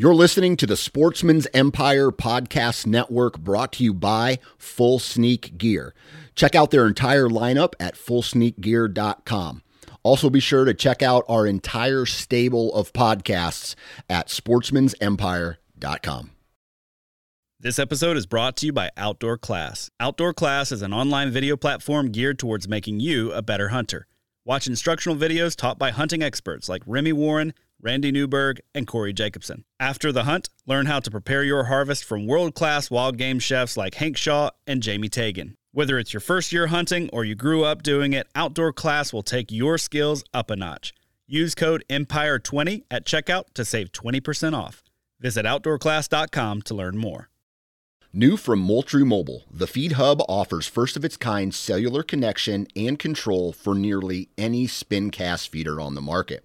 You're listening to the Sportsman's Empire Podcast Network, brought to you by Full Sneak Gear. Check out their entire lineup at fullsneakgear.com. Also, be sure to check out our entire stable of podcasts at sportsmansempire.com. This episode is brought to you by Outdoor Class. Outdoor Class is an online video platform geared towards making you a better hunter. Watch instructional videos taught by hunting experts like Remy Warren, Randy Newberg, and Corey Jacobson. After the hunt, learn how to prepare your harvest from world-class wild game chefs like Hank Shaw and Jamie Tagan. Whether it's your first year hunting or you grew up doing it, Outdoor Class will take your skills up a notch. Use code EMPIRE20 at checkout to save 20% off. Visit outdoorclass.com to learn more. New from Moultrie Mobile, the Feed Hub offers first-of-its-kind cellular connection and control for nearly any spin cast feeder on the market.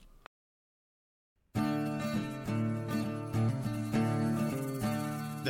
The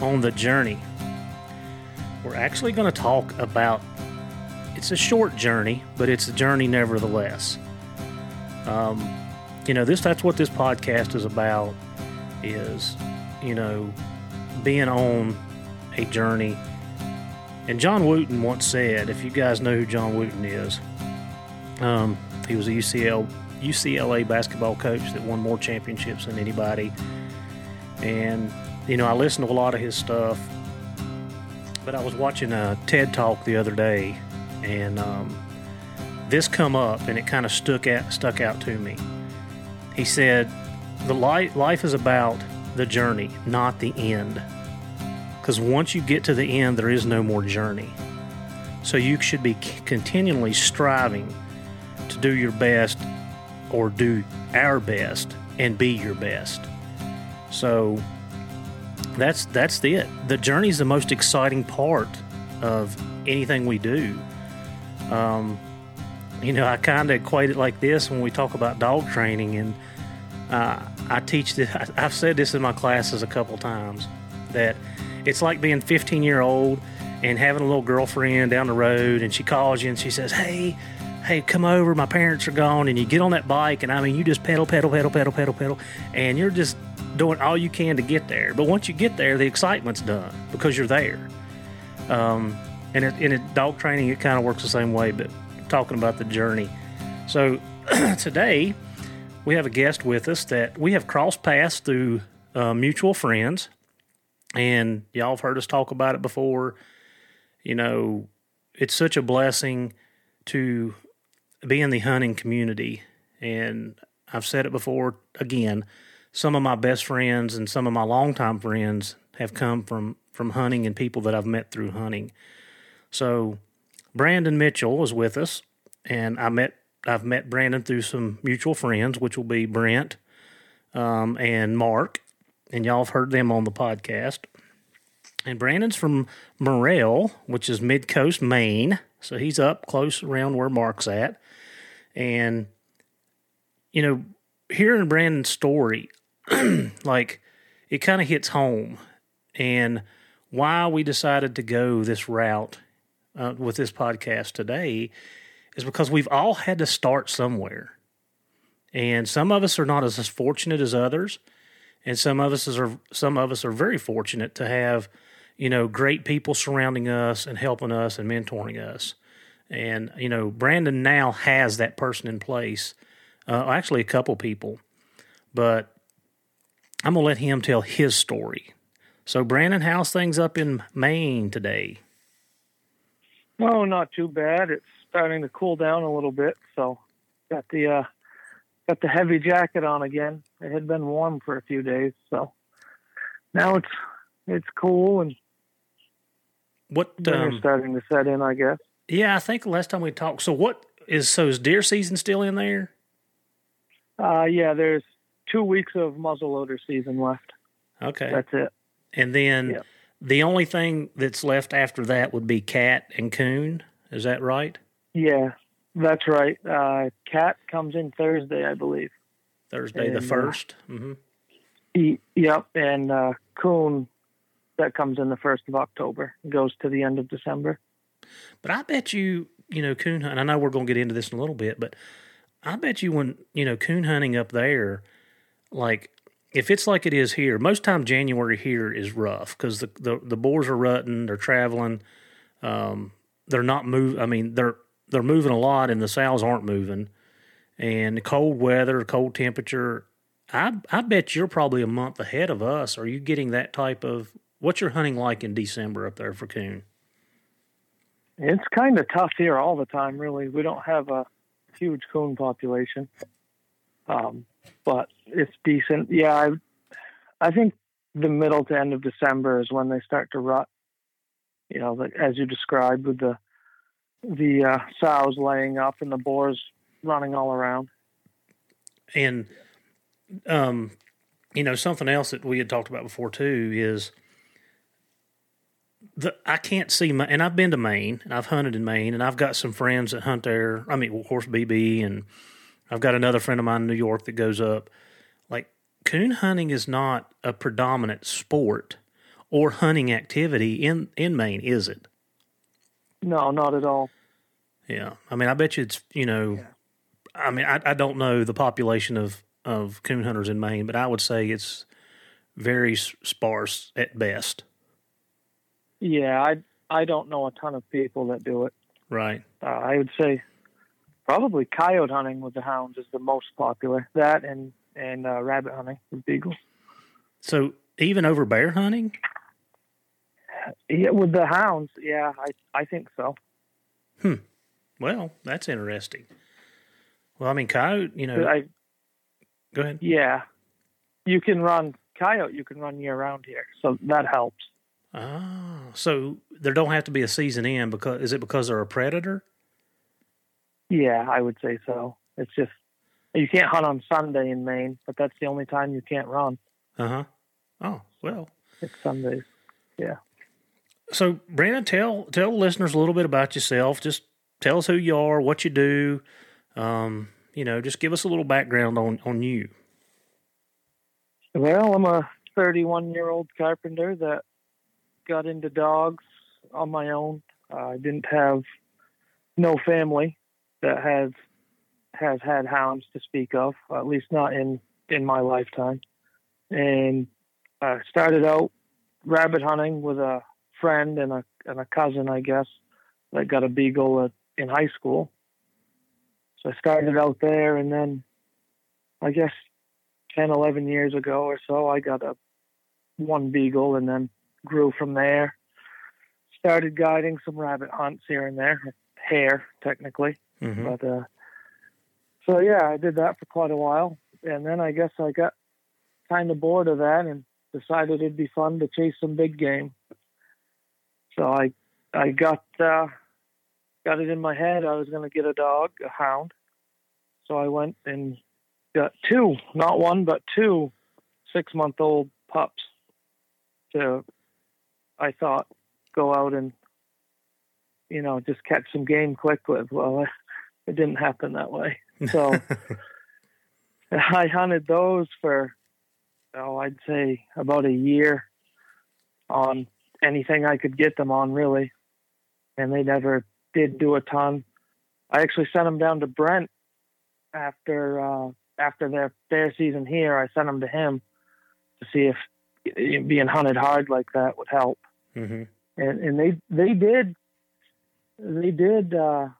on The Journey, we're actually going to talk about, it's a short journey, but it's a journey nevertheless. That's what this podcast is about, is, being on a journey. And John Wooden once said, if you guys know who John Wooden is, he was a UCLA basketball coach that won more championships than anybody. And I listen to a lot of his stuff, but I was watching a TED Talk the other day, and this come up, and it kind of stuck out to me. He said, "The life is about the journey, not the end. Because once you get to the end, there is no more journey. So you should be continually striving to do your best, or do our best, and be your best." So That's it. The journey is the most exciting part of anything we do. I kind of equate it like this when we talk about dog training, and I teach this. I've said this in my classes a couple times, that it's like being 15-year-old and having a little girlfriend down the road, and she calls you and she says, "Hey, hey, come over, my parents are gone, and you get on that bike, and I mean, you just pedal, and you're just doing all you can to get there. But once you get there, the excitement's done because you're there. And dog training, it kind of works the same way, but talking about the journey. So today we have a guest with us that we have crossed paths through mutual friends, and y'all have heard us talk about it before. You know, it's such a blessing to be in the hunting community, and I've said it before again, some of my best friends and some of my longtime friends have come from hunting and people that I've met through hunting. So Brandon Mitchell is with us, and I've met Brandon through some mutual friends, which will be Brent and Mark, and y'all have heard them on the podcast. And Brandon's from Morrill, which is mid-coast Maine, so he's up close around where Mark's at. And, you know, hearing Brandon's story, like, it kind of hits home and why we decided to go this route with this podcast today is because we've all had to start somewhere. And some of us are not as fortunate as others, and some of us are very fortunate to have, you know, great people surrounding us and helping us and mentoring us. And, you know, Brandon now has that person in place, actually a couple people, but I'm going to let him tell his story. So, Brandon, how's things up in Maine today? Well, not too bad. It's starting to cool down a little bit, so got the heavy jacket on again. It had been warm for a few days, so now it's cool and what winter's starting to set in, I guess. Yeah, I think last time we talked. So is deer season still in there? Yeah, there's 2 weeks of muzzleloader season left. Okay, that's it. And then the only thing that's left after that would be cat and coon. Is that right? Yeah. That's right. Cat comes in Thursday, I believe. Thursday the 1st? Mm-hmm. Yep, and coon, that comes in the 1st of October, goes to the end of December. But I bet you know, coon hunting, I know we're going to get into this in a little bit, but I bet you when, you know, coon hunting up there, like, if it's like it is here, most time January here is rough because the boars are rutting, they're traveling, they're not moving, I mean, they're moving a lot, and the sows aren't moving. And the cold weather, cold temperature, I bet you're probably a month ahead of us. Are you getting that type of – what's your hunting like in December up there for coon? It's kind of tough here all the time, really. We don't have a huge coon population, but it's decent. Yeah, I think the middle to end of December is when they start to rut, you know, like, as you described with the sows laying up and the boars running all around. And, you know, something else that we had talked about before too is I can't see my, and I've been to Maine and I've hunted in Maine and I've got some friends that hunt there. I mean, Horse BB, and I've got another friend of mine in New York that goes up. Like, coon hunting is not a predominant sport or hunting activity in Maine, is it? No, not at all. Yeah. I mean, I bet you it's, you know, yeah. I mean, I don't know the population of coon hunters in Maine, but I would say it's very sparse at best. Yeah, I don't know a ton of people that do it. Right. I would say probably coyote hunting with the hounds is the most popular. That and rabbit hunting with beagles. So even over bear hunting? Yeah, with the hounds, yeah, I think so. Well, that's interesting. Well, I mean, coyote, you know. Go ahead. Yeah. You can run year-round here, so that helps. Ah, so there don't have to be a season in because, is it because they're a predator? Yeah, I would say so. It's just, you can't hunt on Sunday in Maine, but that's the only time you can't run. Uh-huh. Oh, well. It's Sundays, yeah. So, Brandon, tell the listeners a little bit about yourself. Just tell us who you are, what you do. You know, just give us a little background on you. Well, I'm a 31-year-old carpenter that got into dogs on my own. I didn't have no family, that has had hounds to speak of, at least not in my lifetime. And I started out rabbit hunting with a friend and a cousin, I guess, that got a beagle in high school. So I started out there, and then I guess 10, 11 years ago or so, I got one beagle, and then grew from there. Started guiding some rabbit hunts here and there, hare technically. Mm-hmm. But so yeah, I did that for quite a while, and then I guess I got kind of bored of that and decided it'd be fun to chase some big game. So I got it in my head I was going to get a dog, a hound. So I went and got two, not one, but two 6-month-old pups to, I thought, go out and, you know, just catch some game quick with. Well, it didn't happen that way. So I hunted those for, I'd say about a year on anything I could get them on, really. And they never did do a ton. I actually sent them down to Brent after their fair season here. I sent them to him to see if being hunted hard like that would help. Mm-hmm. And they did go.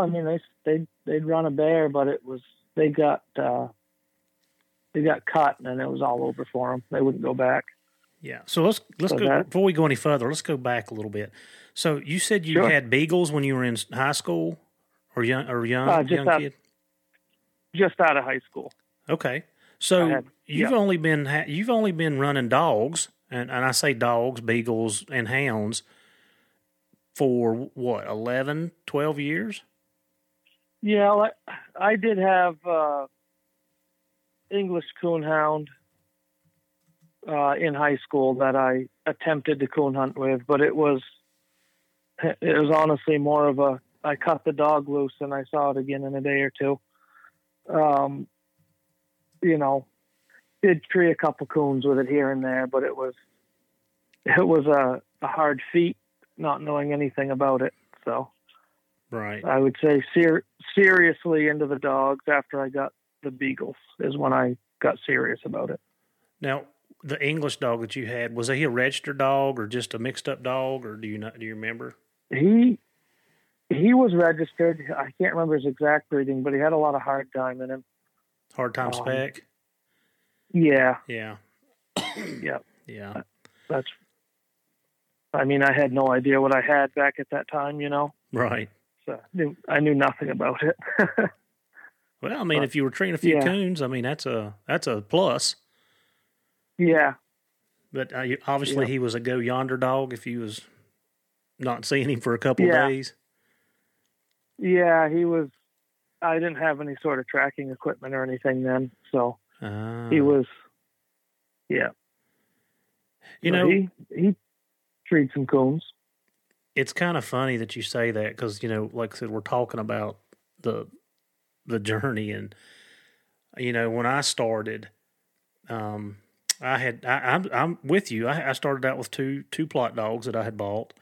I mean, they'd run a bear, but it was, they got cut, and it was all over for them. They wouldn't go back. Yeah. So let's go before we go any further. Let's go back a little bit. So you said you had beagles when you were in high school just out of high school. Okay. So you've only been running dogs. And I say dogs, beagles, and hounds for, 11, 12 years? Yeah, I did have English coonhound in high school that I attempted to coon hunt with, but it was honestly more of I cut the dog loose and I saw it again in a day or two. Did tree a couple coons with it here and there, but it was a hard feat, not knowing anything about it. So, right, I would say seriously into the dogs after I got the beagles is when I got serious about it. Now, the English dog that you had, was he a registered dog or just a mixed up dog, or do you remember? He was registered. I can't remember his exact breeding, but he had a lot of hard time in him. Hard time spec. Yeah. Yeah. I had no idea what I had back at that time, Right. So I knew nothing about it. Well, but if you were treating a few coons, that's a plus. Yeah. But obviously he was a go yonder dog if you was not seeing him for a couple of days. Yeah, he was. I didn't have any sort of tracking equipment or anything then, so. He was, he treated some coons. It's kind of funny that you say that because, like I said, we're talking about the journey, and when I started, I'm with you. I started out with two plot dogs that I had bought.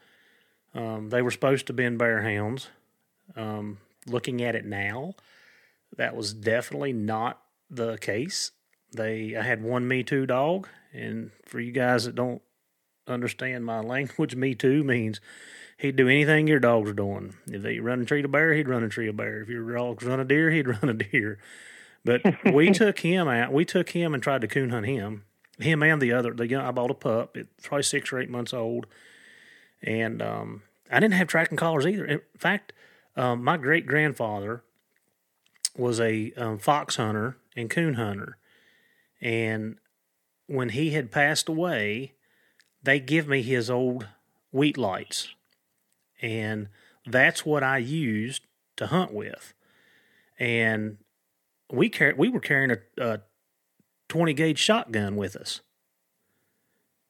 They were supposed to be bear hounds. Looking at it now, that was definitely not the case. I had one Me Too dog, and for you guys that don't understand my language, Me Too means he'd do anything your dogs are doing. If they run and treat a bear, he'd run and treat a bear. If your dogs run a deer, he'd run a deer. But we took him and tried to coon hunt him and the other. I bought a pup, it's probably 6 or 8 months old, and I didn't have tracking collars either. In fact, my great grandfather was a fox hunter and coon hunter. And when he had passed away, they give me his old wheat lights. And that's what I used to hunt with. And we were carrying a 20-gauge shotgun with us.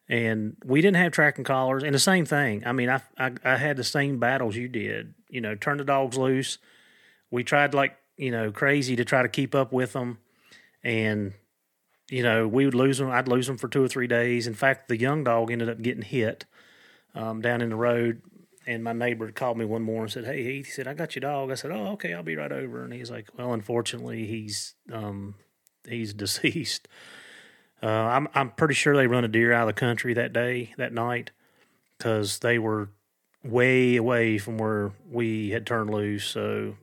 And we didn't have tracking collars. And the same thing. I had the same battles you did. Turn the dogs loose. We tried like crazy to try to keep up with them. And, we would lose them. I'd lose them for 2 or 3 days. In fact, the young dog ended up getting hit down in the road. And my neighbor called me one morning and said, "Hey, Heath," he said, "I got your dog." I said, "Oh, okay, I'll be right over." And he's like, "Well, unfortunately, he's deceased." I'm pretty sure they run a deer out of the country that night, because they were way away from where we had turned loose. So,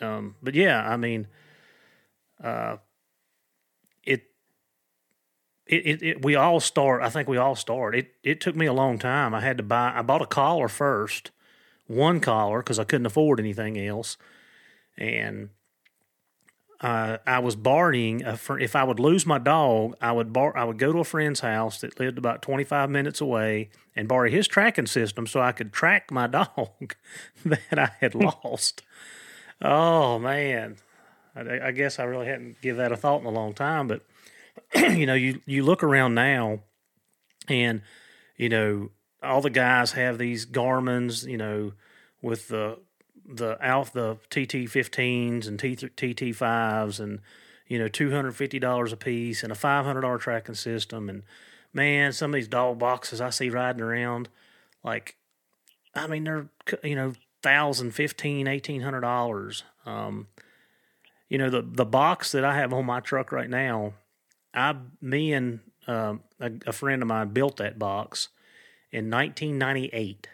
but yeah, I mean, We all start. It took me a long time. I bought a collar first, one collar, because I couldn't afford anything else. And I was borrowing a friend. If I would lose my dog, I would go to a friend's house that lived about 25 minutes away and borrow his tracking system so I could track my dog that I had lost. Oh man, I guess I really hadn't given that a thought in a long time, but. You know, you look around now and, you know, all the guys have these Garmin's, you know, with the TT15s and TT5s and, you know, $250 a piece and a $500 tracking system. And, man, some of these dog boxes I see riding around, like, I mean, they're, you know, $1,000, $1,500, $1,800. You know, the box that I have on my truck right now, me and a friend of mine built that box in 1998.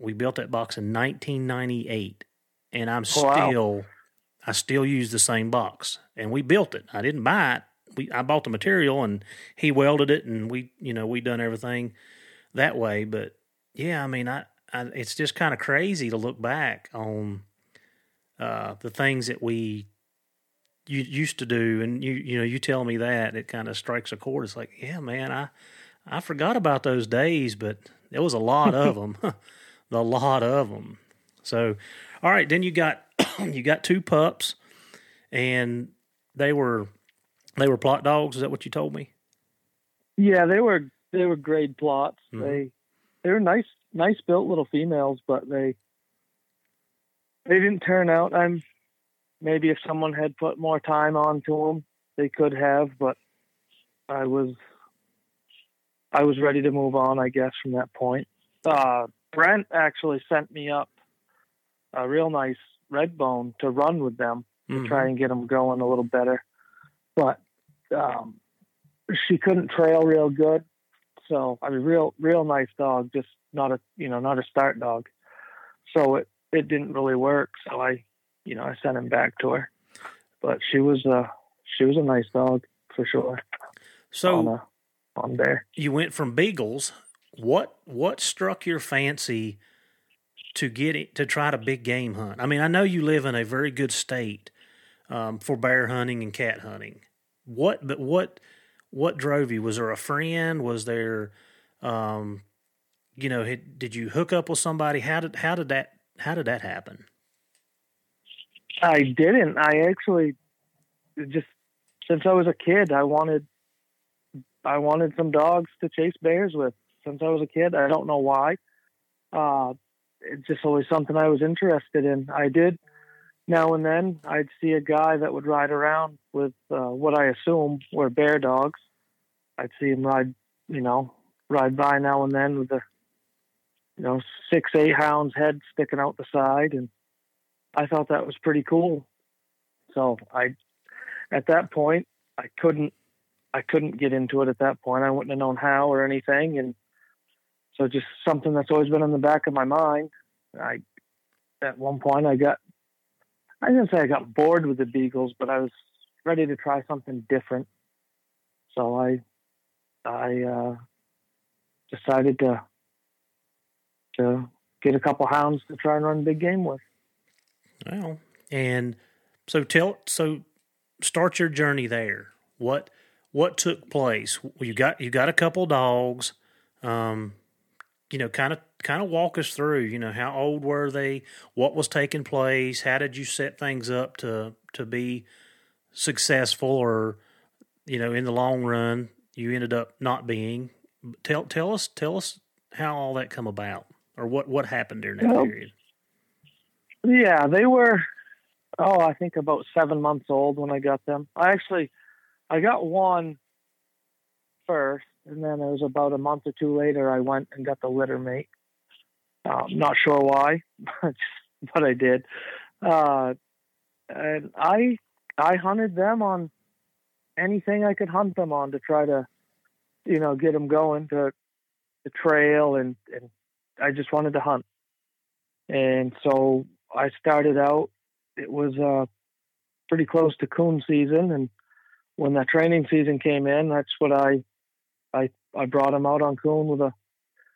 We built that box in 1998, and I still use the same box. And we built it. I didn't buy it. I bought the material, and he welded it, and we done everything that way. But yeah, I mean, it's just kind of crazy to look back on the things that you used to do, and you know, you tell me that, it kind of strikes a chord. It's like, yeah, man, I forgot about those days, but there was a lot of them, the lot of them. So, all right, then you got two pups, and they were plot dogs. Is that what you told me? Yeah, they were grade plots. Mm-hmm. They were nice built little females, but they didn't turn out. Maybe if someone had put more time onto them, they could have, but I was ready to move on, I guess, from that point. Brent actually sent me up a real nice red bone to run with them, mm-hmm. to try and get them going a little better. But she couldn't trail real good, so I mean, real nice dog, just not a start dog. So it didn't really work. So I sent him back to her, but she was a nice dog for sure. So on there, you went from beagles. What struck your fancy to get it, to try to big game hunt? I mean, I know you live in a very good state for bear hunting and cat hunting. But what drove you? Was there a friend? Was there, did you hook up with somebody? How did that happen? I didn't. I actually just, since I was a kid, I wanted some dogs to chase bears with. Since I was a kid, I don't know why. It's just always something I was interested in. I did. Now and then, I'd see a guy that would ride around with what I assume were bear dogs. I'd see him ride by now and then with a 6-8 hounds head sticking out the side, and I thought that was pretty cool. So at that point, I couldn't get into it at that point. I wouldn't have known how or anything. And so just something that's always been in the back of my mind. I didn't say I got bored with the beagles, but I was ready to try something different. So I decided to get a couple hounds to try and run big game with. Well, and so start your journey there. What took place? You got a couple dogs. Kind of walk us through. You know, how old were they? What was taking place? How did you set things up to be successful, or in the long run you ended up not being? Tell us how all that come about, or what happened during that period. Yeah, they were, I think about 7 months old when I got them. I got one first, and then it was about a month or two later I went and got the litter mate. I'm not sure why, but I did. And I hunted them on anything I could hunt them on to try to, you know, get them going to the trail. And I just wanted to hunt. And so I started out, it was pretty close to coon season. And when that training season came in, that's what I brought him out on coon with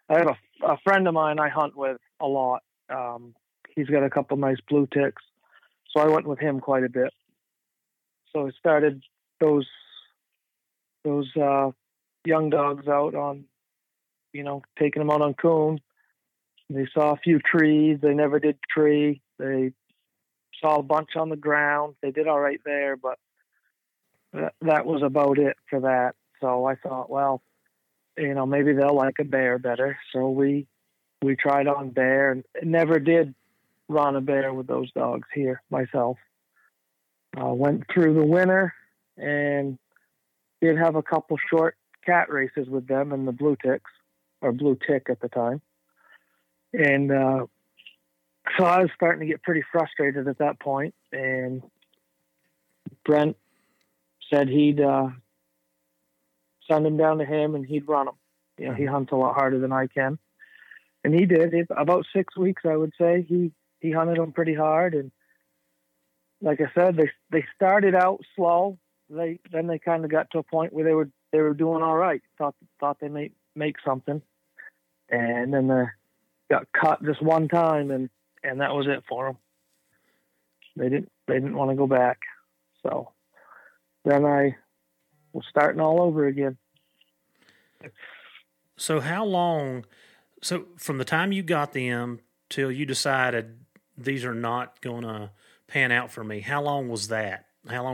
I have a friend of mine I hunt with a lot. He's got a couple of nice blue ticks. So I went with him quite a bit. So I started those young dogs out on, you know, taking them out on coon. They saw a few trees. They never did tree. They saw a bunch on the ground. They did all right there, but that was about it for that. So I thought, well, you know, maybe they'll like a bear better. So we tried on bear and never did run a bear with those dogs here myself. Went through the winter and did have a couple short cat races with them and the blue ticks, or blue tick at the time. And so I was starting to get pretty frustrated at that point. And Brent said he'd send him down to him and he'd run him. You know, he hunts a lot harder than I can. And he did. About 6 weeks, I would say, he hunted them pretty hard. And like I said, they started out slow. Then they kind of got to a point where they were doing all right. Thought they may make something. And then they got caught just one time, and that was it for them. They didn't want to go back. So then I was starting all over again. So how long? So from the time you got them till you decided these are not going to pan out for me, how long was that? That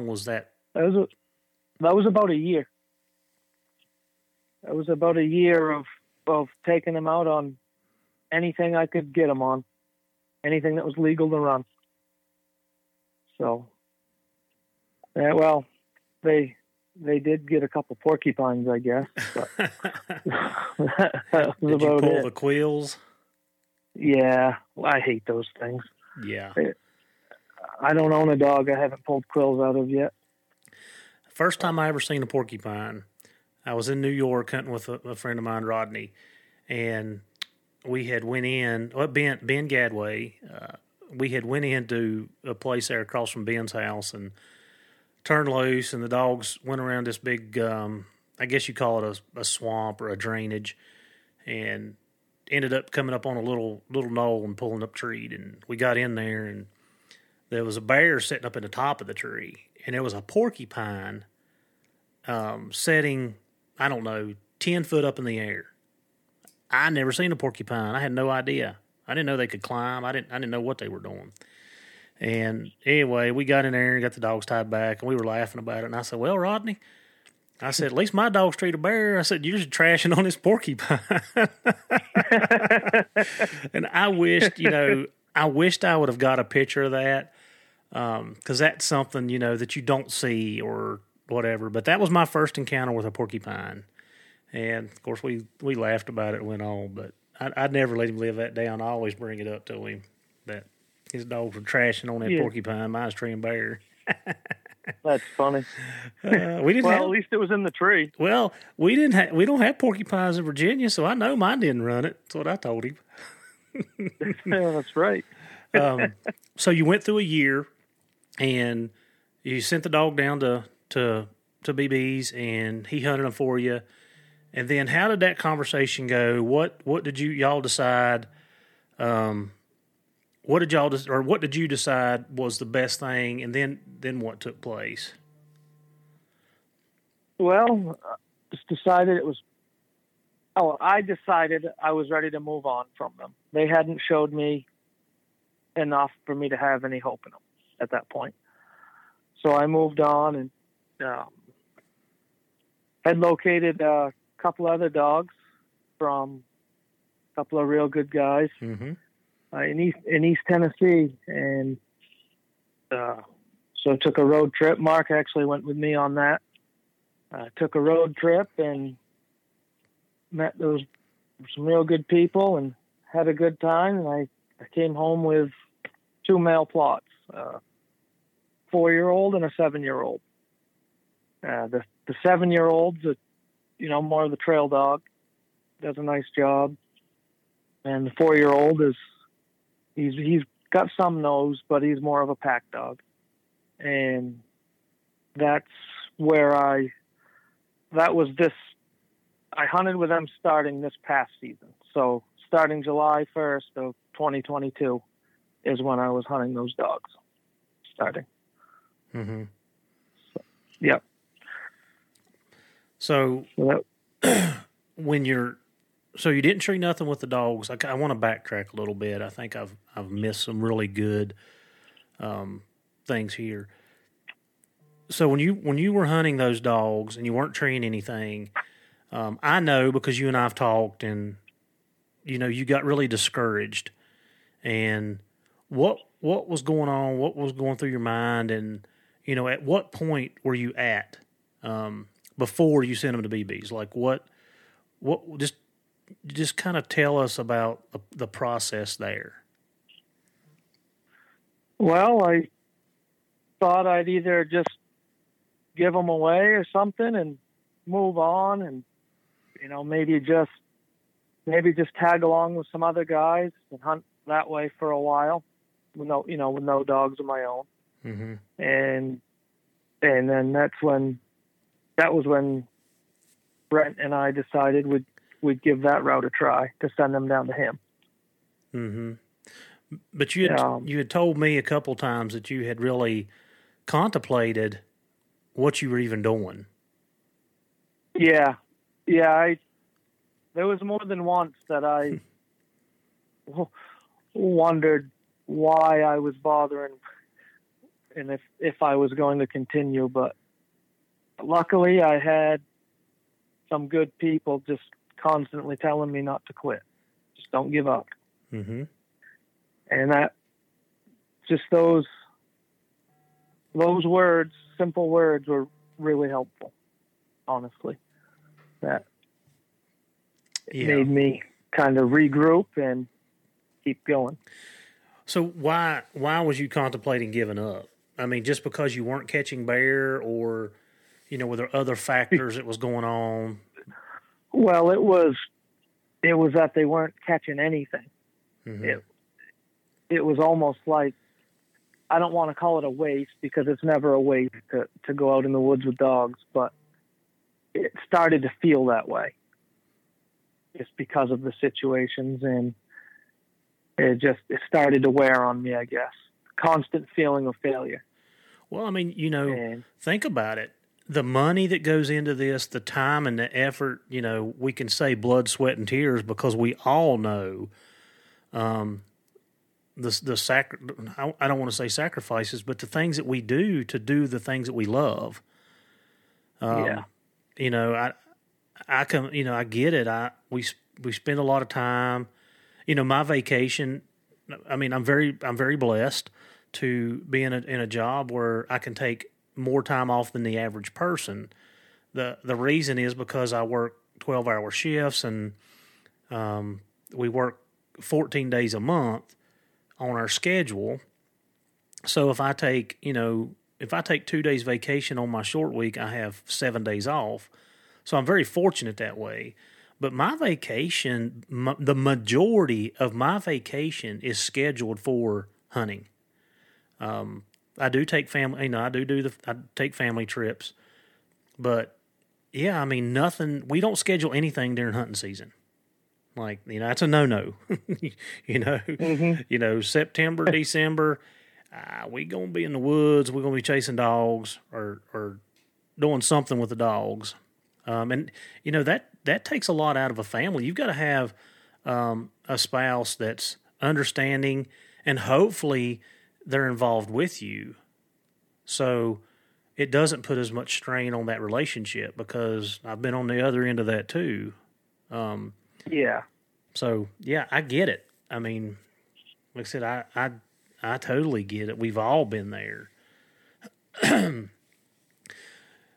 was about a year. That was about a year of taking them out on anything I could get them on, anything that was legal to run. So, yeah, well, they did get a couple porcupines, I guess. But that was did about you pull it. The quills? Yeah, well, I hate those things. Yeah. I don't own a dog I haven't pulled quills out of yet. First time I ever seen a porcupine, I was in New York hunting with a friend of mine, Rodney, and we had went in, Ben Gadway, we had went into a place there across from Ben's house and turned loose, and the dogs went around this big, I guess you call it a swamp or a drainage, and ended up coming up on a little knoll and pulling up treed, and we got in there, and there was a bear sitting up in the top of the tree, and there was a porcupine sitting, I don't know, 10 foot up in the air. I never seen a porcupine. I had no idea. I didn't know they could climb. I didn't know what they were doing. And anyway, we got in there and got the dogs tied back, and we were laughing about it. And I said, well, Rodney, I said, at least my dogs treat a bear. I said, you're just trashing on this porcupine. And I wished, you know, I would have got a picture of that because that's something, you know, that you don't see or whatever. But that was my first encounter with a porcupine. And, of course, we laughed about it and went on. But I'd never let him live that down. I always bring it up to him that his dogs were trashing on that porcupine, mine's tree and bear. That's funny. We didn't. Well, at least it was in the tree. Well, we don't have porcupines in Virginia, so I know mine didn't run it. That's what I told him. Yeah, that's right. So you went through a year, and you sent the dog down to BB's, and he hunted them for you. And then how did that conversation go? What did y'all decide? What did you decide was the best thing? And then what took place? Well, I decided I was ready to move on from them. They hadn't showed me enough for me to have any hope in them at that point. So I moved on and had located a couple other dogs from a couple of real good guys in East Tennessee. And so took a road trip. Mark actually went with me on that. Took a road trip and met some real good people and had a good time, and I came home with two male plots, a 4-year-old and a 7-year-old. The 7-year-old's a, you know, more of the trail dog, does a nice job, and the 4-year-old is he's got some nose, but he's more of a pack dog, and that's where I hunted with them starting this past season. So starting July 1st of 2022 is when I was hunting those dogs starting. Mm-hmm. So, yeah. So you didn't shoot nothing with the dogs. I want to backtrack a little bit. I think I've missed some really good things here. So when you were hunting those dogs and you weren't treating anything, I know because you and I've talked, and you know you got really discouraged. And what was going on? What was going through your mind? And you know, at what point were you at before you sent them to BBs? Like what? Just kind of tell us about the process there. Well, I thought I'd either just give them away or something and move on, and you know, maybe just tag along with some other guys and hunt that way for a while with no dogs of my own. Mm-hmm. And then that was when Brent and I decided we'd give that route a try to send them down to him. Mm-hmm. But you had told me a couple times that you had really contemplated what you were even doing. Yeah. There was more than once that I wondered why I was bothering and if I was going to continue. But luckily, I had some good people just constantly telling me not to quit, just don't give up. Mm-hmm. And that, just those words, simple words, were really helpful. Honestly, made me kind of regroup and keep going. So why was you contemplating giving up? I mean, just because you weren't catching bear, or you know, were there other factors that was going on? Well, it was that they weren't catching anything. Mm-hmm. It was almost like, I don't want to call it a waste because it's never a waste to go out in the woods with dogs, but it started to feel that way just because of the situations, and it started to wear on me, I guess. Constant feeling of failure. Well, I mean, you know, think about it. The money that goes into this, the time and the effort, you know, we can say blood, sweat, and tears because we all know I don't want to say sacrifices, but the things that we do to do the things that we love. Yeah. You know, I can, you know, I get it. We spend a lot of time, you know, my vacation. I mean, I'm very blessed to be in a job where I can take more time off than the average person. The reason is because I work 12-hour shifts, and we work 14 days a month on our schedule. So if I take 2 days vacation on my short week, I have 7 days off. So I'm very fortunate that way. But my vacation, the majority of my vacation is scheduled for hunting. I do take family, you know, I take family trips, but yeah, I mean, we don't schedule anything during hunting season. Like, you know, that's a no-no, you know, mm-hmm. You know, September, December, we going to be in the woods. We're going to be chasing dogs or doing something with the dogs. And, you know, that takes a lot out of a family. You've got to have a spouse that's understanding, and hopefully they're involved with you, so it doesn't put as much strain on that relationship, because I've been on the other end of that too. Yeah. So, yeah, I get it. I mean, like I said, I totally get it. We've all been there.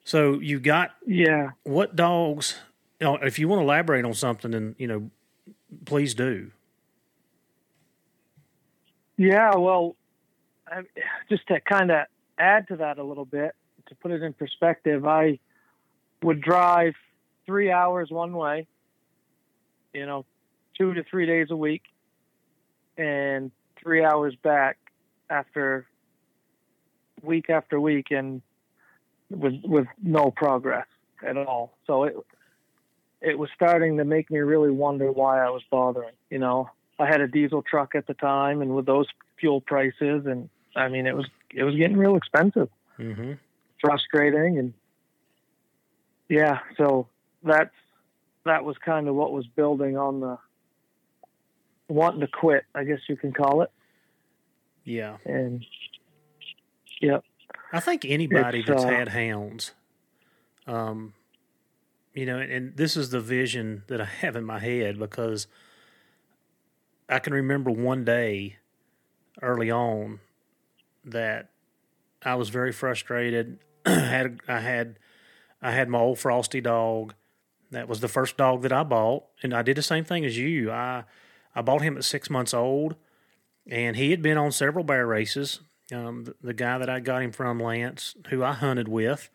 So you got, yeah. What dogs, you know, if you want to elaborate on something, then, you know, please do. Yeah, well, just to kind of add to that a little bit, to put it in perspective, I would drive 3 hours one way, 2 to 3 days a week, and 3 hours back after week after week, and with no progress at all. So it was starting to make me really wonder why I was bothering. I had a diesel truck at the time, and with those fuel prices, and it was getting real expensive, mm-hmm. frustrating. And yeah, so that was kind of what was building on the wanting to quit, I guess you can call it. Yeah. And yeah, I think anybody that's had hounds, and this is the vision that I have in my head, because I can remember one day early on that I was very frustrated. I had my old Frosty dog. That was the first dog that I bought, and I did the same thing as you. I bought him at 6 months old, and he had been on several bear races. The guy that I got him from, Lance, who I hunted with,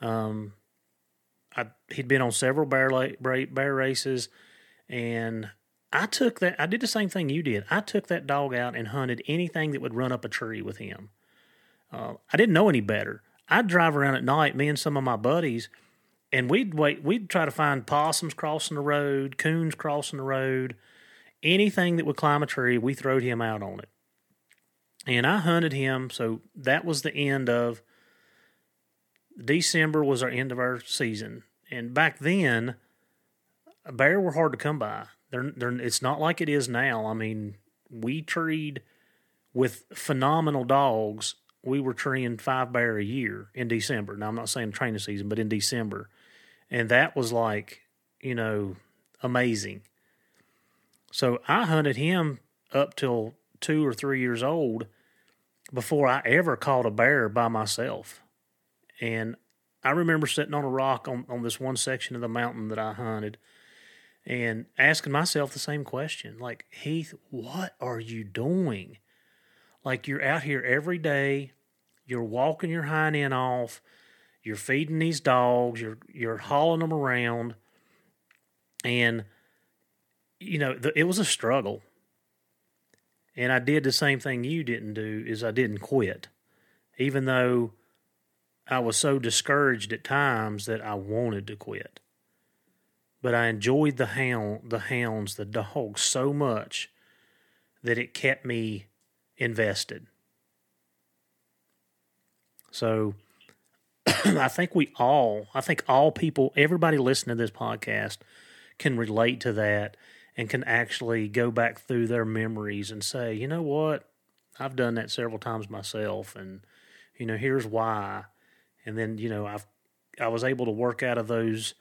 he'd been on several bear races, and I did the same thing you did. I took that dog out and hunted anything that would run up a tree with him. I didn't know any better. I'd drive around at night, me and some of my buddies, and we'd try to find possums crossing the road, coons crossing the road, anything that would climb a tree, we throwed him out on it. And I hunted him, so that was the end of December, was our end of our season. And back then, bear were hard to come by. It's not like it is now. We treed with phenomenal dogs. We were treeing 5 bear a year in December. Now, I'm not saying training season, but in December. And that was amazing. So I hunted him up till 2 or 3 years old before I ever caught a bear by myself. And I remember sitting on a rock on this one section of the mountain that I hunted and asking myself the same question. Heath, what are you doing? You're out here every day, you're walking your hind end off, you're feeding these dogs, you're hauling them around. And, it was a struggle. And I did the same thing you didn't do, is I didn't quit, even though I was so discouraged at times that I wanted to quit. But I enjoyed the hounds, the dogs so much that it kept me invested. So I think all people, everybody listening to this podcast can relate to that, and can actually go back through their memories and say, you know what, I've done that several times myself, and, here's why. And then, I was able to work out of those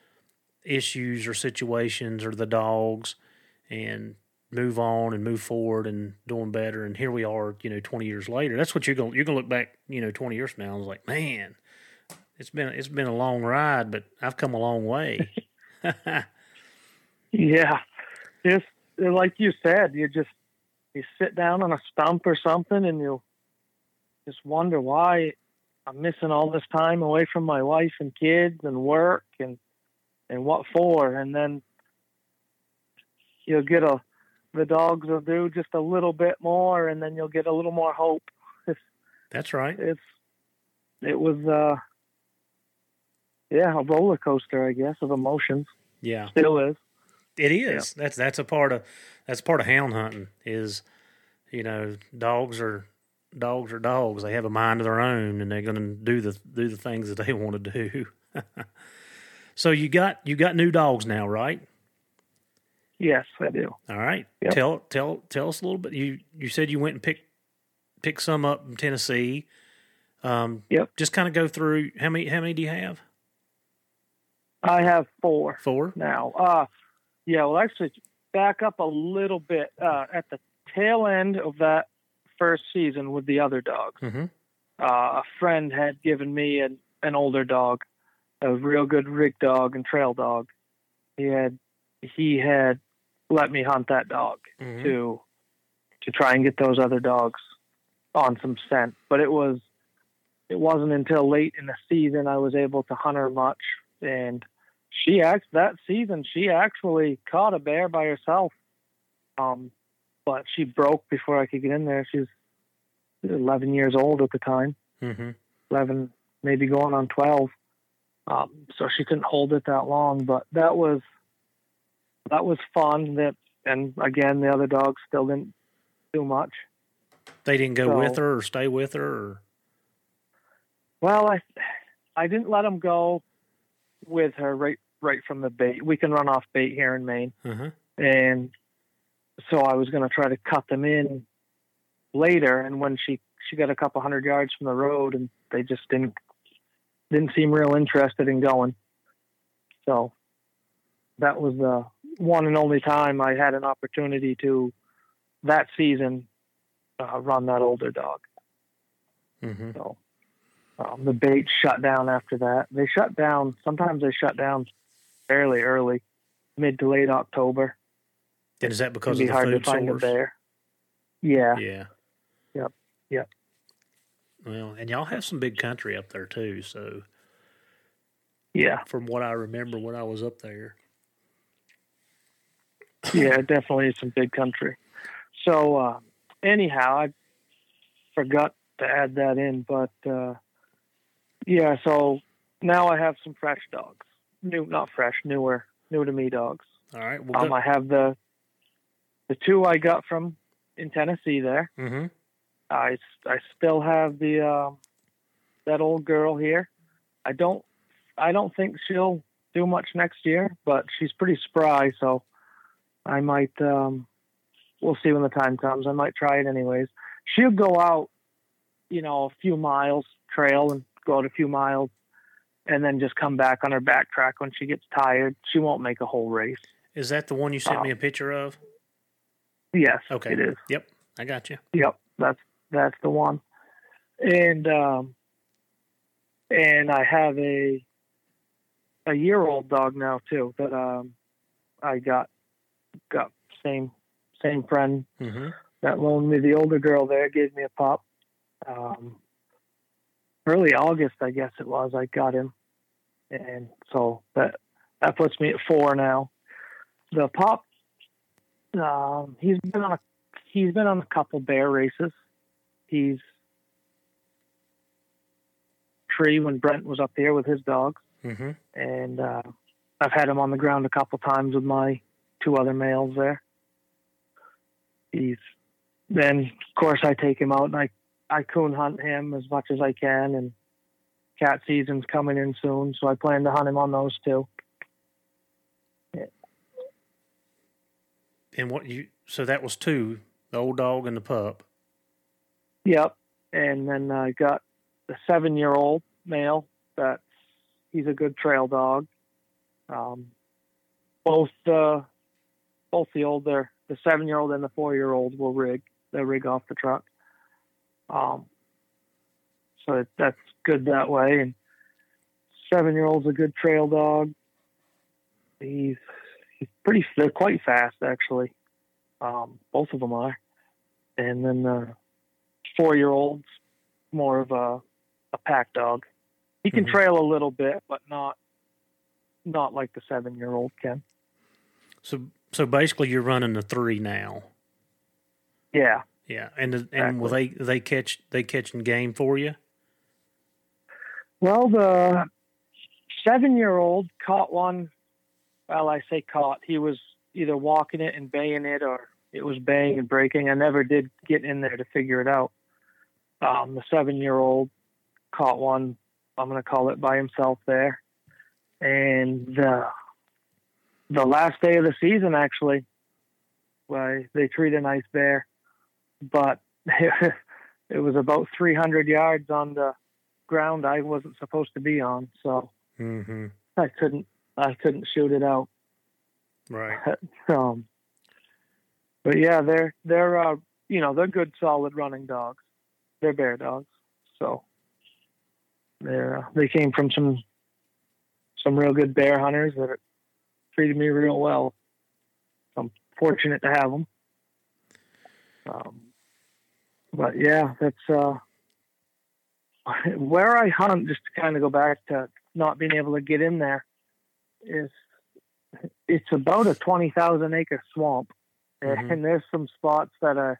issues or situations or the dogs and move on and move forward and doing better. And here we are, 20 years later. That's what you're going to look back, 20 years from now, and it's like, man, it's been a long ride, but I've come a long way. Yeah. Just like you said, you sit down on a stump or something, and you just wonder why I'm missing all this time away from my wife and kids and work and what for. And then you'll get the dogs will do just a little bit more, and then you'll get a little more hope. That's right. It was a roller coaster, I guess, of emotions. Yeah, still is. It is. Yeah. That's part of hound hunting is, dogs are dogs. They have a mind of their own, and they're going to do the things that they want to do. So you got new dogs now, right? Yes, I do. All right. Yep. Tell us a little bit. You said you went and picked some up in Tennessee. Yep. Just kind of go through how many do you have? I have four. Four now. Yeah, well, actually, back up a little bit. At the tail end of that first season with the other dogs, mm-hmm. A friend had given me an older dog, a real good rig dog and trail dog. He had let me hunt that dog, mm-hmm. to to try and get those other dogs on some scent. But it wasn't until late in the season I was able to hunt her much. And that season she actually caught a bear by herself. But she broke before I could get in there. She's 11 years old at the time, mm-hmm. 11, maybe going on 12. So she couldn't hold it that long, but that was fun. And again, the other dogs still didn't do much. They didn't go with her or stay with her? Or... Well, I didn't let them go with her right from the bait. We can run off bait here in Maine. Mm-hmm. And so I was going to try to cut them in later. And when she got a couple hundred yards from the road, and they just didn't seem real interested in going. So that was the one and only time I had an opportunity to that season, run that older dog. Mm-hmm. So the bait shut down after that. They shut down. Sometimes they shut down fairly early, mid to late October. And is that because of the food source? It'd be hard to find a bear. Yeah. Yeah. Yep. Yep. Well, and y'all have some big country up there too, so. Yeah. From what I remember when I was up there. Yeah, definitely some big country. So, anyhow, I forgot to add that in, but, yeah, so now I have some fresh dogs. New to me dogs. All right. Well, I have the two I got from in Tennessee there. Mm-hmm. I still have the that old girl here. I don't think she'll do much next year, but she's pretty spry, so I might. We'll see when the time comes. I might try it anyways. She'll go out, a few miles trail and go out a few miles, and then just come back on her backtrack when she gets tired. She won't make a whole race. Is that the one you sent me a picture of? Yes. Okay. It is. Yep. I got you. Yep. That's the one. And I have a year-old dog now too, that, I got same friend mm-hmm. that loaned me the older girl there, gave me a pup. Early August, I guess it was, I got him. And so that puts me at 4 now. The pup, he's been on a couple bear races. He's tree when Brent was up there with his dogs. Mm-hmm. And I've had him on the ground a couple times with my two other males there. Then, of course, I take him out and I coon hunt him as much as I can, and cat season's coming in soon, so I plan to hunt him on those too. Yeah. And so that was 2, the old dog and the pup. Yep. And then I got the 7-year-old male. He's a good trail dog. Both the 7-year-old and the 4-year-old will rig. They'll rig off the truck. So that's good that way. And 7-year-old's a good trail dog. They're quite fast actually. Both of them are. And then the 4-year-old's more of a pack dog. He can mm-hmm. trail a little bit, but not like the 7-year-old can. So basically you're running the 3 now. Yeah. Yeah, and will they catching game for you? Well, the 7-year-old caught one. Well, I say caught. He was either walking it and baying it, or it was baying and breaking. I never did get in there to figure it out. The 7-year-old caught one. I'm going to call it by himself there. And the last day of the season, actually, they treat a nice bear. But it was about 300 yards on the ground I wasn't supposed to be on, so mm-hmm. I couldn't shoot it out. Right. But yeah, they're good, solid running dogs. They're bear dogs, so they came from some real good bear hunters that treated me real well. I'm fortunate to have them. But yeah, that's, where I hunt, just to kind of go back to not being able to get in there, is it's about a 20,000 acre swamp. Mm-hmm. And there's some spots that are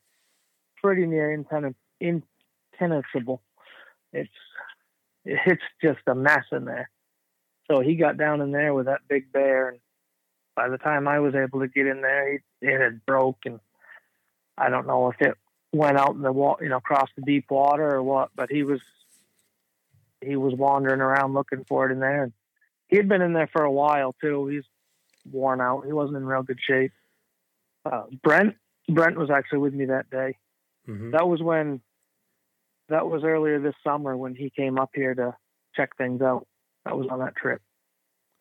pretty near impenetrable. It's just a mess in there. So he got down in there with that big bear, and by the time I was able to get in there, it had broke, and I don't know if it went out in the water, across the deep water or what, but he was wandering around looking for it in there. And he had been in there for a while too. He's worn out. He wasn't in real good shape. Brent was actually with me that day. Mm-hmm. That was earlier this summer when he came up here to check things out. That was on that trip.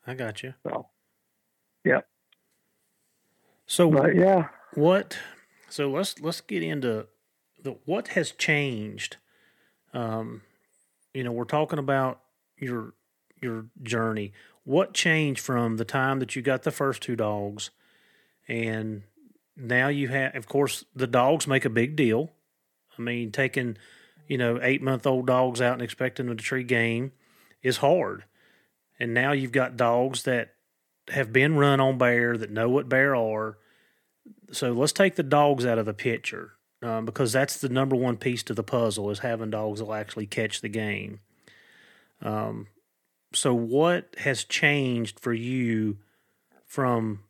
I got you. So, yeah. So let's get into what has changed. We're talking about your journey. What changed from the time that you got the first two dogs, and now you have, of course, the dogs make a big deal. I mean, taking 8-month-old dogs out and expecting them to tree game is hard. And now you've got dogs that have been run on bear, that know what bear are. So let's take the dogs out of the picture, because that's the number one piece to the puzzle, is having dogs that will actually catch the game. So what has changed for you from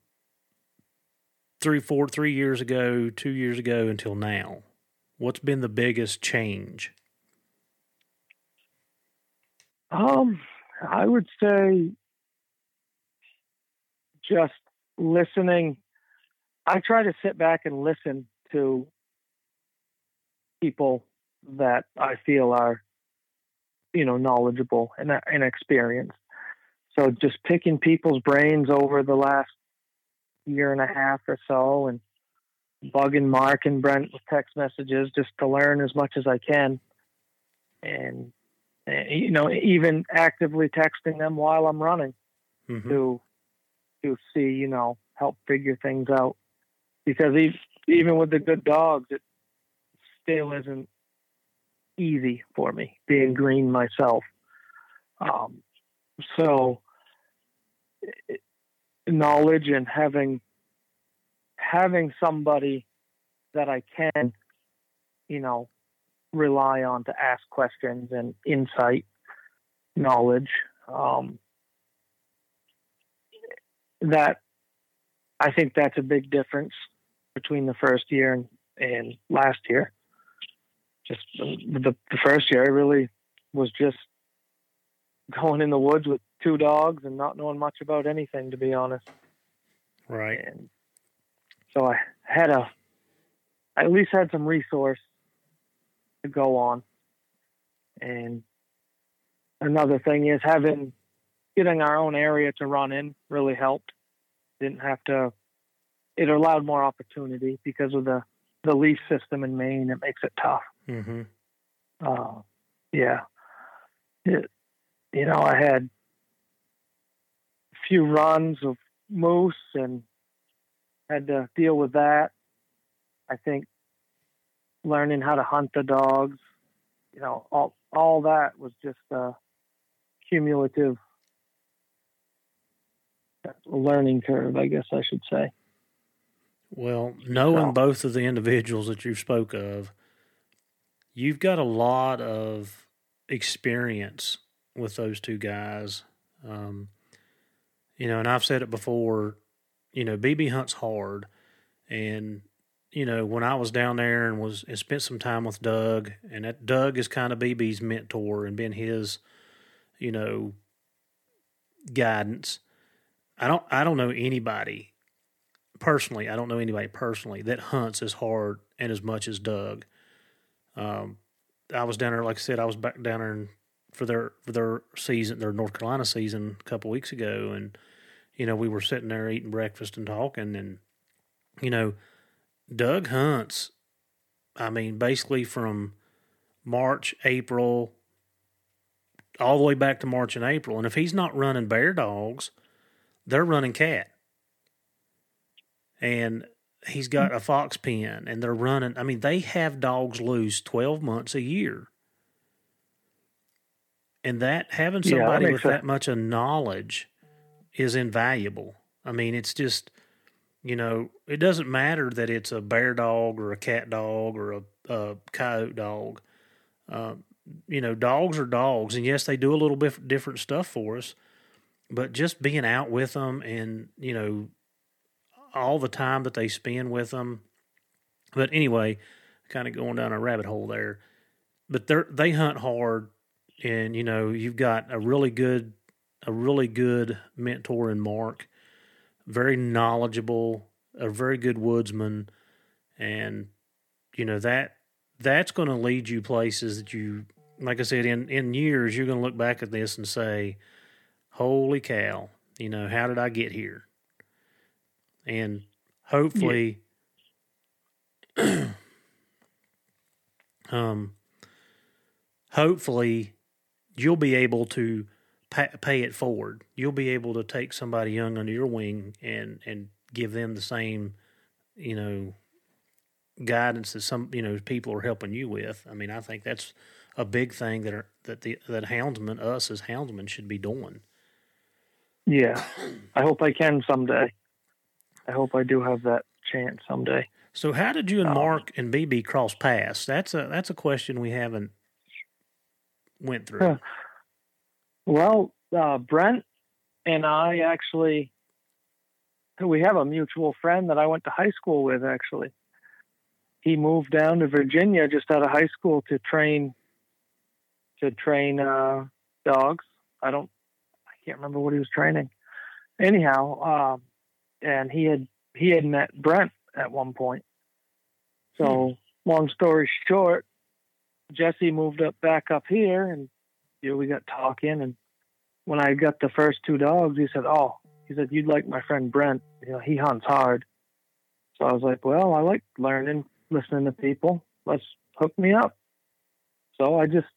3 years ago, 2 years ago until now? What's been the biggest change? I would say just listening. I try to sit back and listen to people that I feel are, knowledgeable and experienced. So just picking people's brains over the last year and a half or so, and bugging Mark and Brent with text messages just to learn as much as I can. And, even actively texting them while I'm running, mm-hmm. to see, help figure things out. Because even with the good dogs, it still isn't easy for me, being green myself. So knowledge and having somebody that I can, rely on to ask questions and insight, knowledge, that I think that's a big difference between the first year and last year. Just the first year, I really was just going in the woods with two dogs and not knowing much about anything, to be honest. Right. And so I at least had some resource to go on. And another thing is getting our own area to run in really helped. It allowed more opportunity because of the leaf system in Maine. It makes it tough. Mm-hmm. Yeah. I had a few runs of moose and had to deal with that. I think learning how to hunt the dogs, all that was just a cumulative learning curve, I guess I should say. Well, knowing both of the individuals that you spoke of, you've got a lot of experience with those two guys. And I've said it before, BB hunts hard. And, when I was down there and spent some time with Doug, and that Doug is kind of BB's mentor and been his, guidance. I don't know anybody personally that hunts as hard and as much as Doug. I was down there, like I said, I was back down there for their season, their North Carolina season a couple weeks ago. And, we were sitting there eating breakfast and talking, and, Doug hunts, basically from March, April, all the way back to March and April. And if he's not running bear dogs, they're running cat. And he's got a fox pen, and they're running. I mean, they have dogs loose 12 months a year. And that having somebody with that much of knowledge is invaluable. I mean, it's just, you know, it doesn't matter that it's a bear dog or a cat dog or a coyote dog. You know, dogs are dogs, and yes, they do a little bit different stuff for us, but just being out with them and, you know, all the time that they spend with them. But anyway, kind of going down a rabbit hole there. But they hunt hard, and, you know, you've got a really good mentor in Mark, very knowledgeable, a very good woodsman, and, you know, that's going to lead you places that you, like I said, in years, you're going to look back at this and say, holy cow, you know, how did I get here? And hopefully, yeah. Hopefully you'll be able to pay it forward. You'll be able to take somebody young under your wing and give them the same, you know, guidance that some, you know, people are helping you with. I mean, I think that's a big thing that houndsmen, us as houndsmen, should be doing. Yeah, I hope I can someday. I hope I do have that chance someday. So, how did you and Mark and BB cross paths? That's a question we haven't went through. Well, Brent and I we have a mutual friend that I went to high school with. Actually, he moved down to Virginia just out of high school to train dogs. I can't remember what he was training. Anyhow. And he had met Brent at one point. So long story short, Jesse moved back up here, and, you know, we got talking. And when I got the first two dogs, he said, you'd like my friend Brent. You know, he hunts hard. So I was like, well, I like learning, listening to people. Let's hook me up. So I just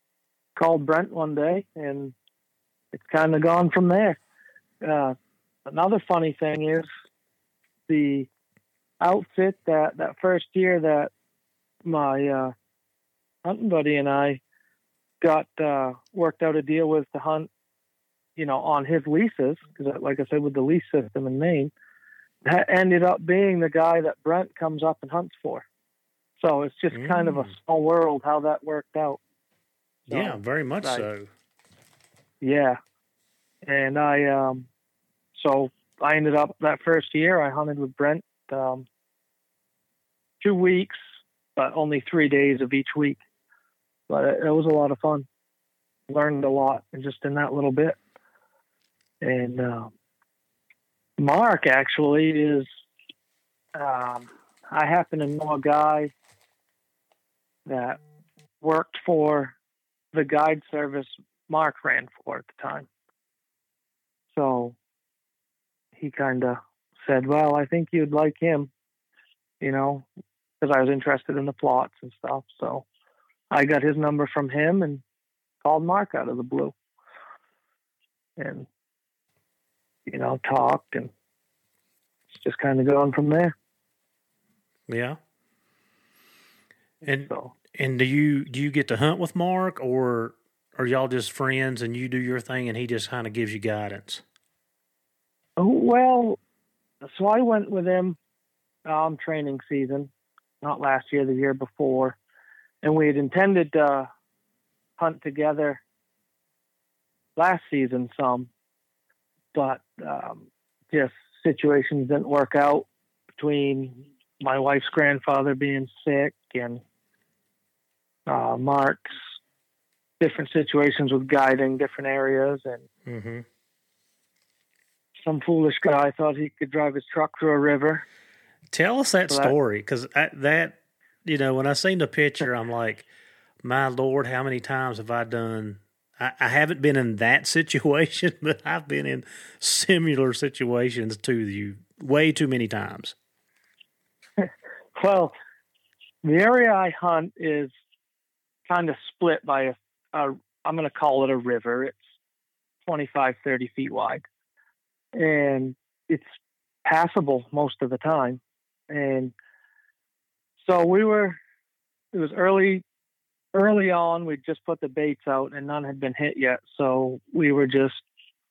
called Brent one day, and it's kind of gone from there. Another funny thing is, the outfit that first year that my hunting buddy and I got worked out a deal with to hunt, you know, on his leases, because, like I said, with the lease system in Maine, that ended up being the guy that Brent comes up and hunts for. So it's just kind of a small world how that worked out. So, yeah, very much so. Yeah. And so I ended up that first year, I hunted with Brent 2 weeks, but only 3 days of each week. But it was a lot of fun. Learned a lot just in that little bit. And Mark actually is, I happen to know a guy that worked for the guide service Mark ran for at the time. So he kind of said, well, I think you'd like him, you know, because I was interested in the plots and stuff. So I got his number from him and called Mark out of the blue and, you know, talked, and it's just kind of going from there. Yeah. And so, and do you get to hunt with Mark, or are y'all just friends and you do your thing and he just kind of gives you guidance? Well, so I went with him training season, not last year, the year before, and we had intended to hunt together last season some, but just situations didn't work out between my wife's grandfather being sick and Mark's different situations with guiding different areas, and some foolish guy thought he could drive his truck through a river. Tell us that story, because that, you know, when I seen the picture, I'm like, my Lord, how many times have I done? I haven't been in that situation, but I've been in similar situations to you way too many times. Well, the area I hunt is kind of split by I'm going to call it a river. It's 25, 30 feet wide. And it's passable most of the time. And so it was early on. We just put the baits out and none had been hit yet. So we were just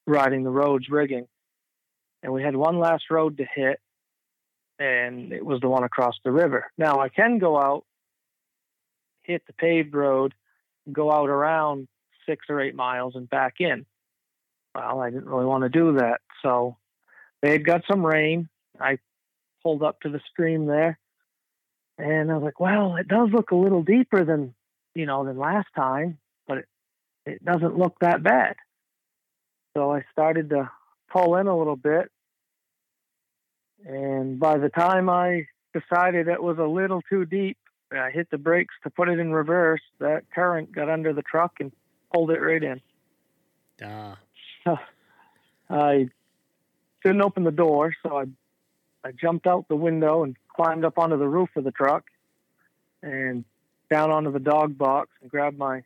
riding the roads rigging, and we had one last road to hit, and it was the one across the river. Now I can go out, hit the paved road, go out around 6 or 8 miles and back in. Well, I didn't really want to do that. So they had got some rain. I pulled up to the stream there, and I was like, well, it does look a little deeper than last time, but it doesn't look that bad. So I started to pull in a little bit, and by the time I decided it was a little too deep, I hit the brakes to put it in reverse. That current got under the truck and pulled it right in. So I didn't open the door, so I jumped out the window and climbed up onto the roof of the truck and down onto the dog box and grabbed my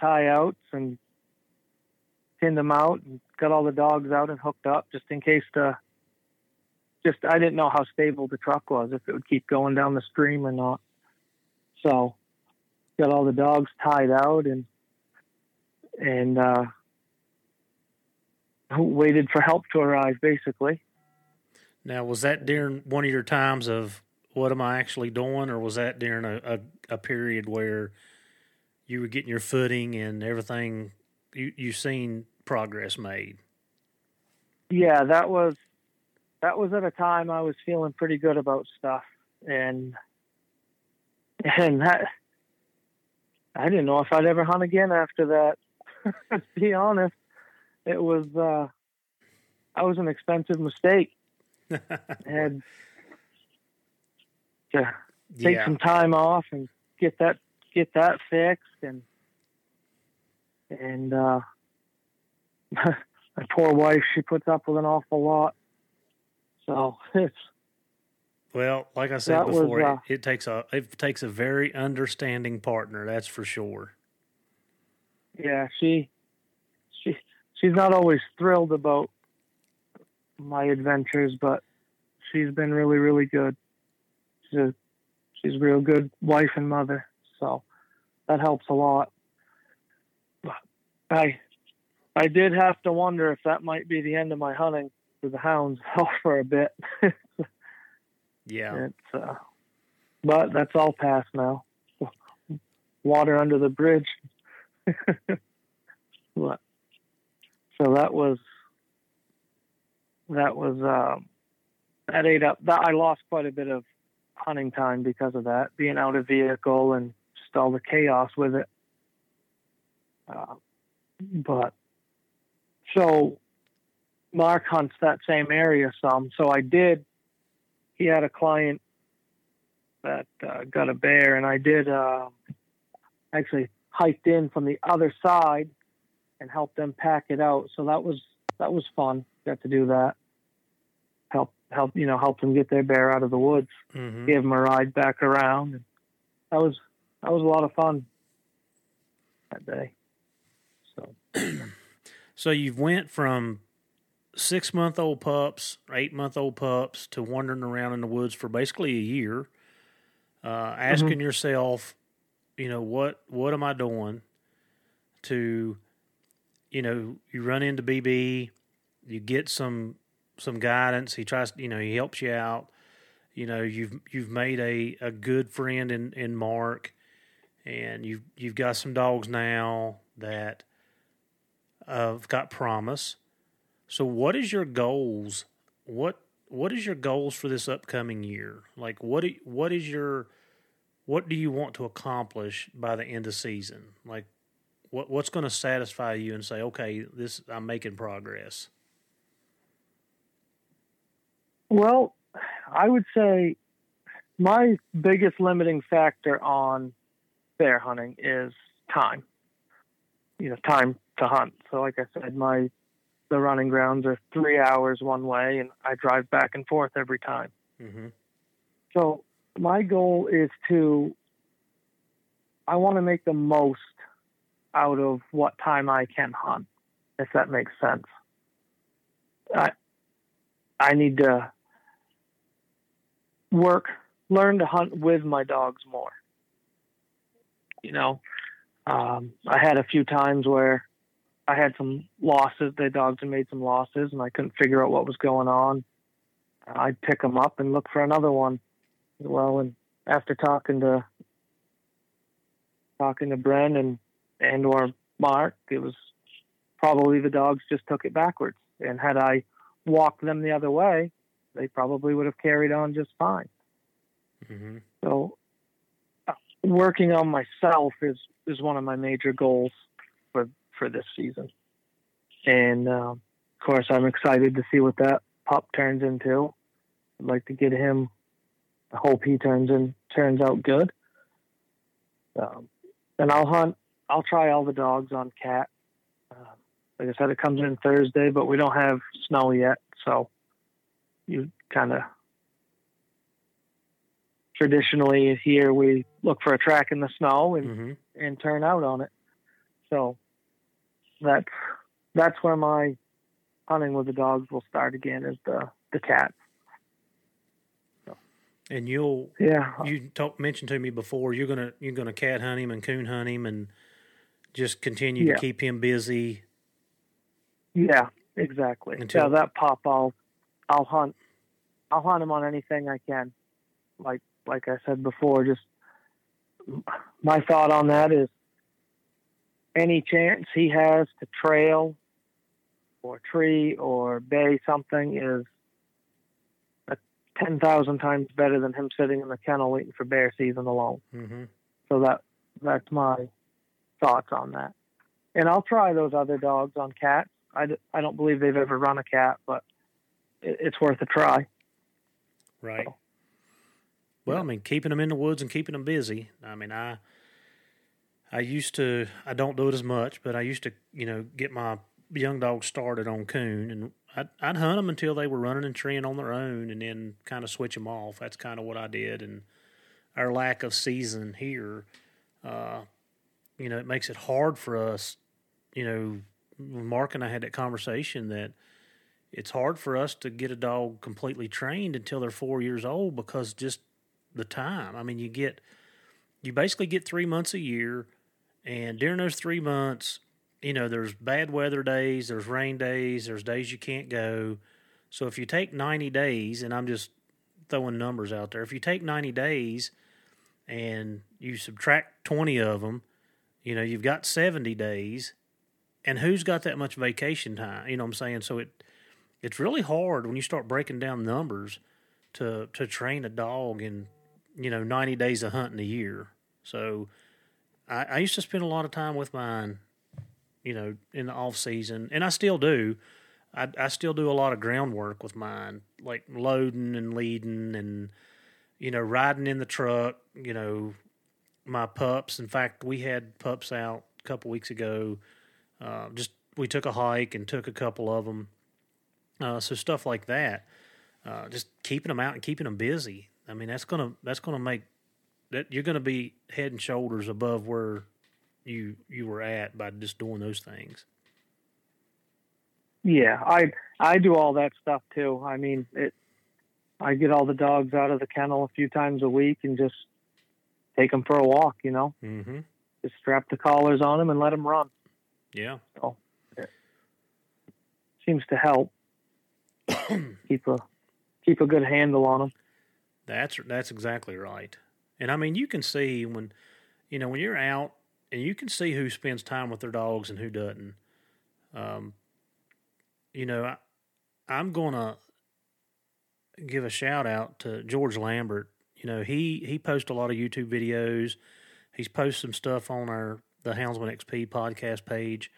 tie outs and pinned them out and got all the dogs out and hooked up just in case I didn't know how stable the truck was, if it would keep going down the stream or not. So got all the dogs tied out and waited for help to arrive, basically. Now, was that during one of your times of what am I actually doing, or was that during a period where you were getting your footing and everything, you seen progress made? Yeah, that was at a time I was feeling pretty good about stuff, and that, I didn't know if I'd ever hunt again after that. To be honest, it was I was an expensive mistake. Had to take some time off and get that fixed, and my poor wife, she puts up with an awful lot. So like I said before, it takes a very understanding partner, that's for sure. Yeah, she's not always thrilled about my adventures, but she's been really, really good. She's a real good wife and mother, so that helps a lot. But I did have to wonder if that might be the end of my hunting with the hounds for a bit. Yeah. But that's all past now. Water under the bridge. But, so that was that ate up. I lost quite a bit of hunting time because of that, being out of vehicle and just all the chaos with it. But so Mark hunts that same area some. So I did. He had a client that got a bear, and I did actually hiked in from the other side and helped them pack it out. So that was fun. Got to do that. Help them get their bear out of the woods. Mm-hmm. Give them a ride back around. And that was a lot of fun that day. So, so you've went from 6-month-old pups, 8-month-old pups, to wandering around in the woods for basically a year, asking mm-hmm. yourself, what am I doing? To, you run into BB, you get some guidance. He tries, he helps you out. You've made a good friend in Mark, and you've got some dogs now that have got promise. So what is your goals? What is your goals for this upcoming year? Like what do you want to accomplish by the end of season? Like what's going to satisfy you and say, okay, I'm making progress? Well, I would say my biggest limiting factor on bear hunting is time. Time to hunt. So like I said, the running grounds are 3 hours one way, and I drive back and forth every time. Mm-hmm. So my goal is I want to make the most out of what time I can hunt, if that makes sense. I need to learn to hunt with my dogs more. You know, I had a few times where I had some losses. The dogs had made some losses, and I couldn't figure out what was going on. I'd pick them up and look for another one. Well, and after talking to Brent and or Mark, it was probably the dogs just took it backwards. And had I walked them the other way, they probably would have carried on just fine. Mm-hmm. So working on myself is one of my major goals for this season. And, of course, I'm excited to see what that pup turns into. I'd like to get him. I hope he turns out good. And I'll try all the dogs on cat. Like I said, it comes in Thursday, but we don't have snow yet. So you kind of traditionally here, we look for a track in the snow and turn out on it. So that's where my hunting with the dogs will start again, is the cats. And you mentioned to me before, you're gonna cat hunt him and coon hunt him and just continue to keep him busy. Yeah, exactly. Until that pup, I'll hunt him on anything I can. Like I said before, just my thought on that is any chance he has to trail or tree or bay something is 10,000 times better than him sitting in the kennel waiting for bear season alone. Mm-hmm. So that's my thoughts on that. And I'll try those other dogs on cats. I don't believe they've ever run a cat, but it's worth a try. Right. So, well, yeah. I mean, keeping them in the woods and keeping them busy. I mean, I used to, I don't do it as much, but I used to, get my young dogs started on coon, and I'd hunt them until they were running and treeing on their own, and then kind of switch them off. That's kind of what I did. And our lack of season here, it makes it hard for us. Mark and I had that conversation that it's hard for us to get a dog completely trained until they're 4 years old, because just the time. I mean, you basically get 3 months a year, and during those 3 months, there's bad weather days, there's rain days, there's days you can't go. So if you take 90 days, and I'm just throwing numbers out there, if you take 90 days and you subtract 20 of them, you've got 70 days, and who's got that much vacation time? You know what I'm saying? So it's really hard when you start breaking down numbers to train a dog in, 90 days of hunting a year. So I used to spend a lot of time with mine, in the off season. And I still do. I still do a lot of groundwork with mine, like loading and leading and, riding in the truck, my pups. In fact, we had pups out a couple weeks ago. We took a hike and took a couple of them. So stuff like that, just keeping them out and keeping them busy. I mean, that's going to make that you're going to be head and shoulders above where you were at by just doing those things. Yeah, I do all that stuff too. I mean, I get all the dogs out of the kennel a few times a week and just take them for a walk, Mm-hmm. Just strap the collars on them and let them run. Yeah. So it seems to help keep a good handle on them. That's exactly right. And I mean, you can see when you're out, and you can see who spends time with their dogs and who doesn't. I'm going to give a shout out to George Lambert. He posts a lot of YouTube videos. He's posted some stuff on the Houndsman XP podcast page.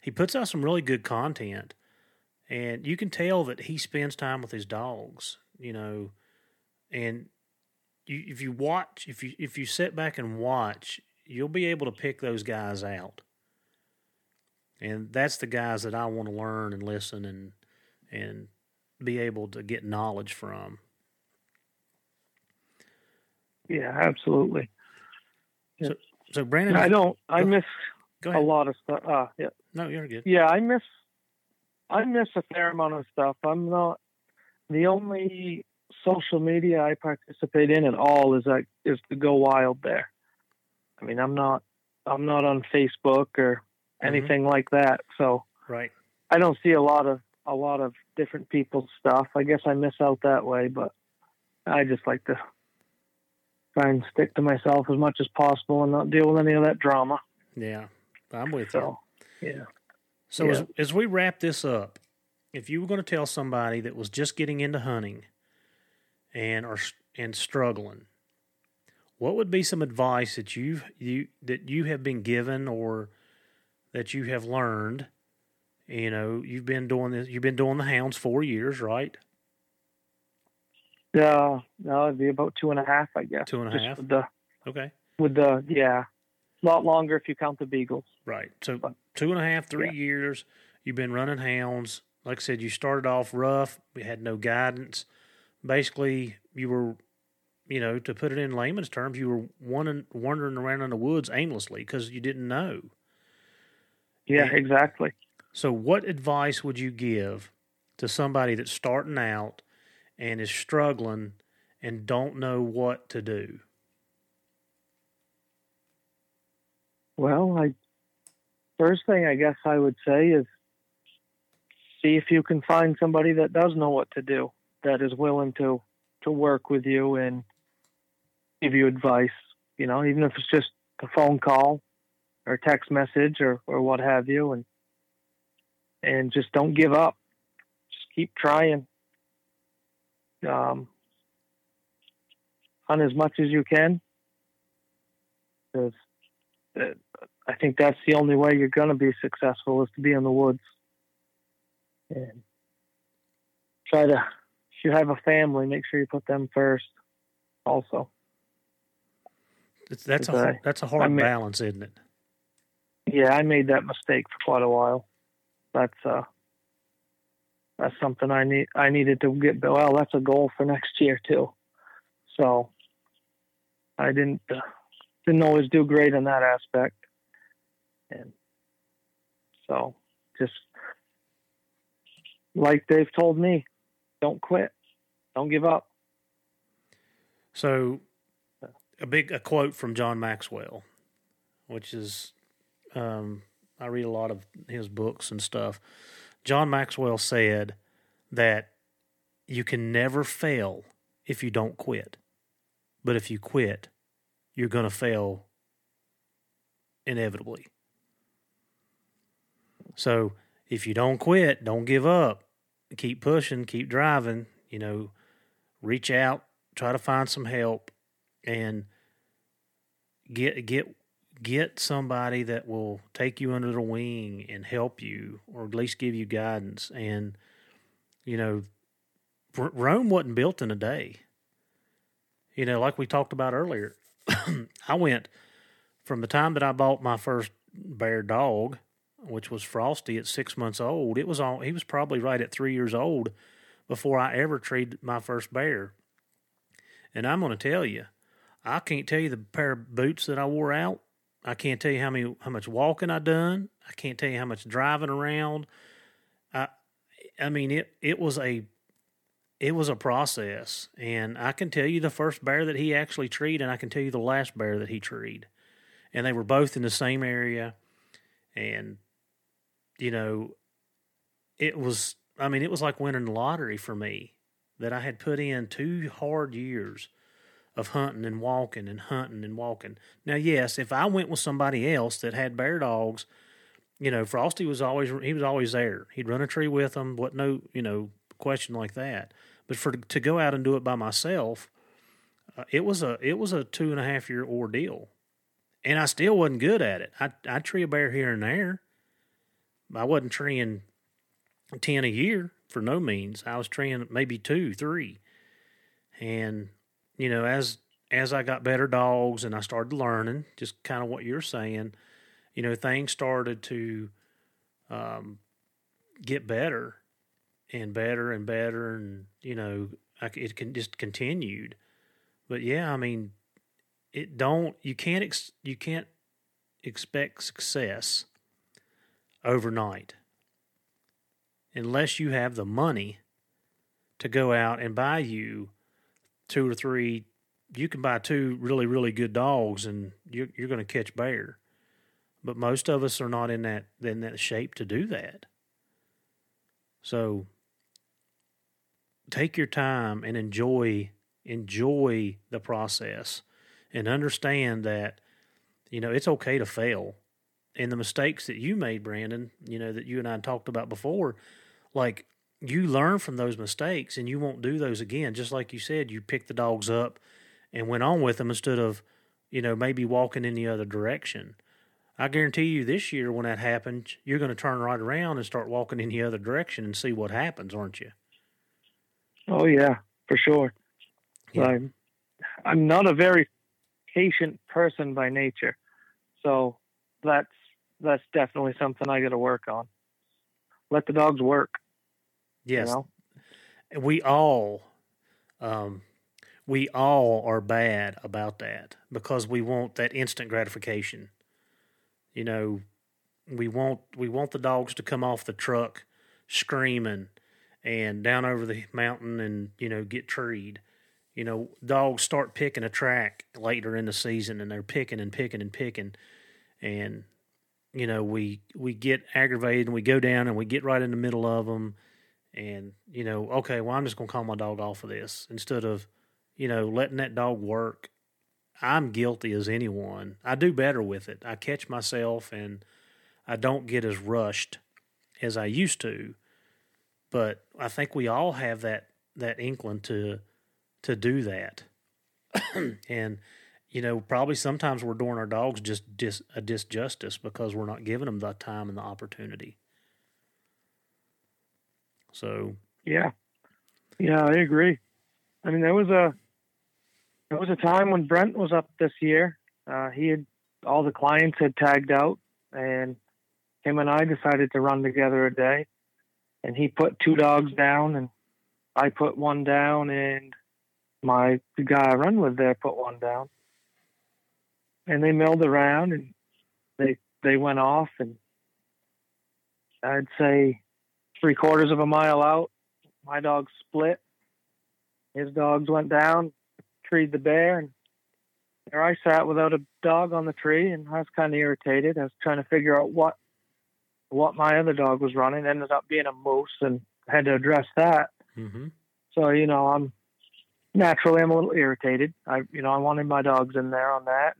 He puts out some really good content, and you can tell that he spends time with his dogs, and if you sit back and watch, you'll be able to pick those guys out. And that's the guys that I want to learn and listen and be able to get knowledge from. Yeah, absolutely. So Brandon, I miss a lot of stuff. Yeah. No, you're good. Yeah. I miss a fair amount of stuff. I'm not the only social media I participate in at all is the Go Wild there. I mean, I'm not on Facebook or anything like that. So right. I don't see a lot of different people's stuff. I guess I miss out that way, but I just like to try and stick to myself as much as possible and not deal with any of that drama. Yeah. I'm with you. Yeah. So as we wrap this up, if you were going to tell somebody that was just getting into hunting and struggling, what would be some advice that you have been given or that you have learned? You know, you've been doing this. You've been doing the hounds 4 years, right? Yeah, no, it'd be about 2.5, I guess. 2.5. A lot longer if you count the beagles. Right. So 2.5, 3 years. You've been running hounds. Like I said, you started off rough. We had no guidance. Basically, you were, to put it in layman's terms, you were wandering around in the woods aimlessly because you didn't know. Yeah, exactly. So what advice would you give to somebody that's starting out and is struggling and don't know what to do? Well, first thing I guess I would say is see if you can find somebody that does know what to do, that is willing to work with you and give you advice, even if it's just a phone call or text message or what have you, and just don't give up. Just keep trying. Hunt as much as you can. Because I think that's the only way you're going to be successful is to be in the woods. And try to, if you have a family, make sure you put them first also. That's a hard balance, isn't it? Yeah, I made that mistake for quite a while. That's something I needed to get. Well, that's a goal for next year too. So I didn't always do great in that aspect. And so just like they've told me, don't quit. Don't give up. So a quote from John Maxwell, which is, I read a lot of his books and stuff. John Maxwell said that you can never fail if you don't quit. But if you quit, you're going to fail inevitably. So if you don't quit, don't give up. Keep pushing, keep driving, reach out, try to find some help, and get somebody that will take you under their wing and help you, or at least give you guidance. And, Rome wasn't built in a day. Like we talked about earlier, I went from the time that I bought my first bear dog, which was Frosty at 6 months old. He was probably right at 3 years old before I ever treated my first bear. And I'm going to tell you, I can't tell you the pair of boots that I wore out. I can't tell you how much walking I done. I can't tell you how much driving around. I mean, it was a process, and I can tell you the first bear that he actually treed, and I can tell you the last bear that he treed, and they were both in the same area. And, it was like winning the lottery for me, that I had put in 2 hard years of hunting and walking and hunting and walking. Now, yes, if I went with somebody else that had bear dogs, Frosty was always there. He'd run a tree with them. Question like that. But to go out and do it by myself, it was a 2.5 year ordeal. And I still wasn't good at it. I'd tree a bear here and there. I wasn't treeing 10 a year for no means. I was treeing maybe 2, 3. And, as I got better dogs and I started learning, just kind of what you're saying, things started to get better and better and better. And, it continued. But, yeah, I mean, you can't expect success overnight unless you have the money to go out and buy you two or three, you can buy two really, really good dogs and you're going to catch bear. But most of us are not in that shape to do that. So take your time and enjoy the process and understand that, you know, it's okay to fail. And the mistakes that you made, Brandon, you know, that you and I talked about before, like, you learn from those mistakes and you won't do those again. Just like you said, you picked the dogs up and went on with them instead of, you know, maybe walking in the other direction. I guarantee you this year when that happens, you're going to turn right around and start walking in the other direction and see what happens, aren't you? Oh, yeah, for sure. Yeah. I'm not a very patient person by nature, so that's definitely something I got to work on. Let the dogs work. Yes. You know? We all are bad about that because we want that instant gratification. You know, we want the dogs to come off the truck screaming and down over the mountain and, you know, get treed. You know, dogs start picking a track later in the season and they're picking and picking and picking. And, you know, we get aggravated and we go down and we get right in the middle of them. And, you know, okay, well, I'm just going to call my dog off of this instead of, you know, letting that dog work. I'm guilty as anyone. I do better with it. I catch myself and I don't get as rushed as I used to. But I think we all have that inkling to do that. And, you know, probably sometimes we're doing our dogs just a disjustice because we're not giving them the time and the opportunity. So yeah, I agree. I mean, there was a time when Brent was up this year. All the clients had tagged out, and him and I decided to run together a day. And he put two dogs down, and I put one down, and the guy I run with there put one down. And they milled around, and they went off, and I'd say 3/4 of a mile out, my dog split. His dogs went down, treed the bear, and there I sat without a dog on the tree, and I was kind of irritated. I was trying to figure out what my other dog was running. It ended up being a moose, and I had to address that. Mm-hmm. So, you know, I'm a little irritated. I wanted my dogs in there on that.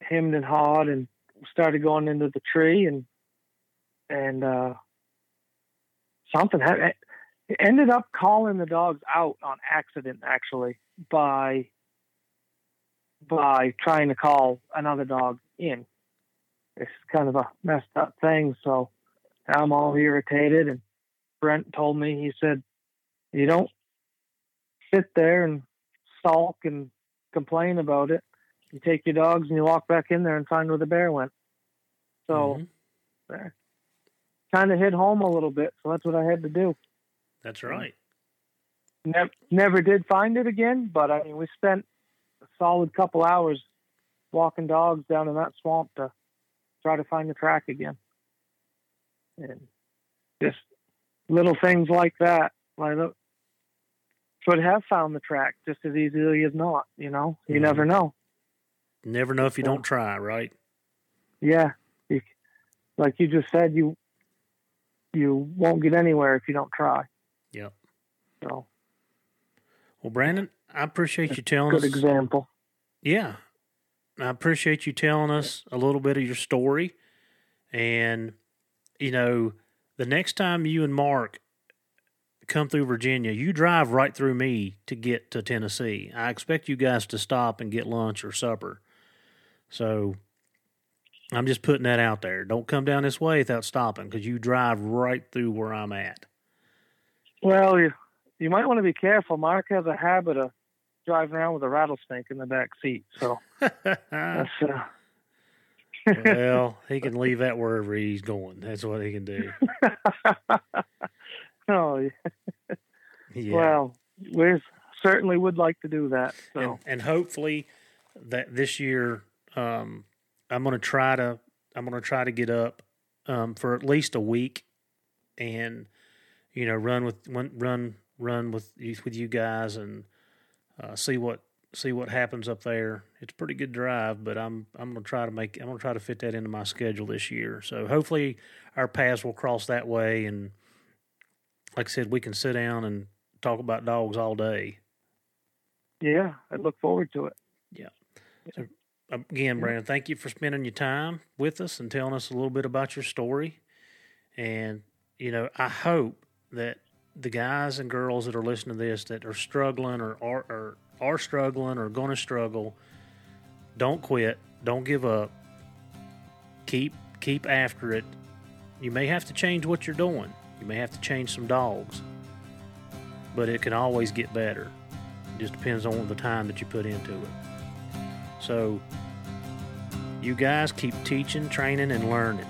Hemmed and hawed, and started going into the tree, and something happened. It ended up calling the dogs out on accident, actually, by trying to call another dog in. It's kind of a messed up thing. So I'm all irritated. And Brent told me, he said, you don't sit there and sulk and complain about it. You take your dogs and you walk back in there and find where the bear went. So there. Kind of hit home a little bit, so that's what I had to do. That's right. Never did find it again, but I mean, we spent a solid couple hours walking dogs down in that swamp to try to find the track again. And just little things like that, like, could have found the track just as easily as not, you know? You never know. Never know if you don't try, right? Yeah. Like you just said, you won't get anywhere if you don't try. Yep. So, well, Brandon, I appreciate you telling us. Good example. Yeah. I appreciate you telling us a little bit of your story. And, you know, the next time you and Mark come through Virginia, you drive right through me to get to Tennessee. I expect you guys to stop and get lunch or supper. So I'm just putting that out there. Don't come down this way without stopping because you drive right through where I'm at. Well, you might want to be careful. Mark has a habit of driving around with a rattlesnake in the back seat. So that's, well, he can leave that wherever he's going. That's what he can do. Oh, yeah. Yeah. Well, we certainly would like to do that. So. And hopefully that this year, I'm going to try to get up for at least a week and, you know, run run with you guys and see what happens up there. It's a pretty good drive, but I'm gonna try to fit that into my schedule this year. So hopefully our paths will cross that way, and like I said, we can sit down and talk about dogs all day. Yeah, I look forward to it. Yeah. So, again, Brandon, thank you for spending your time with us and telling us a little bit about your story. And, you know, I hope that the guys and girls that are listening to this that are struggling or are struggling or going to struggle, don't quit. Don't give up. Keep after it. You may have to change what you're doing. You may have to change some dogs, but it can always get better. It just depends on the time that you put into it. So you guys keep teaching, training, and learning.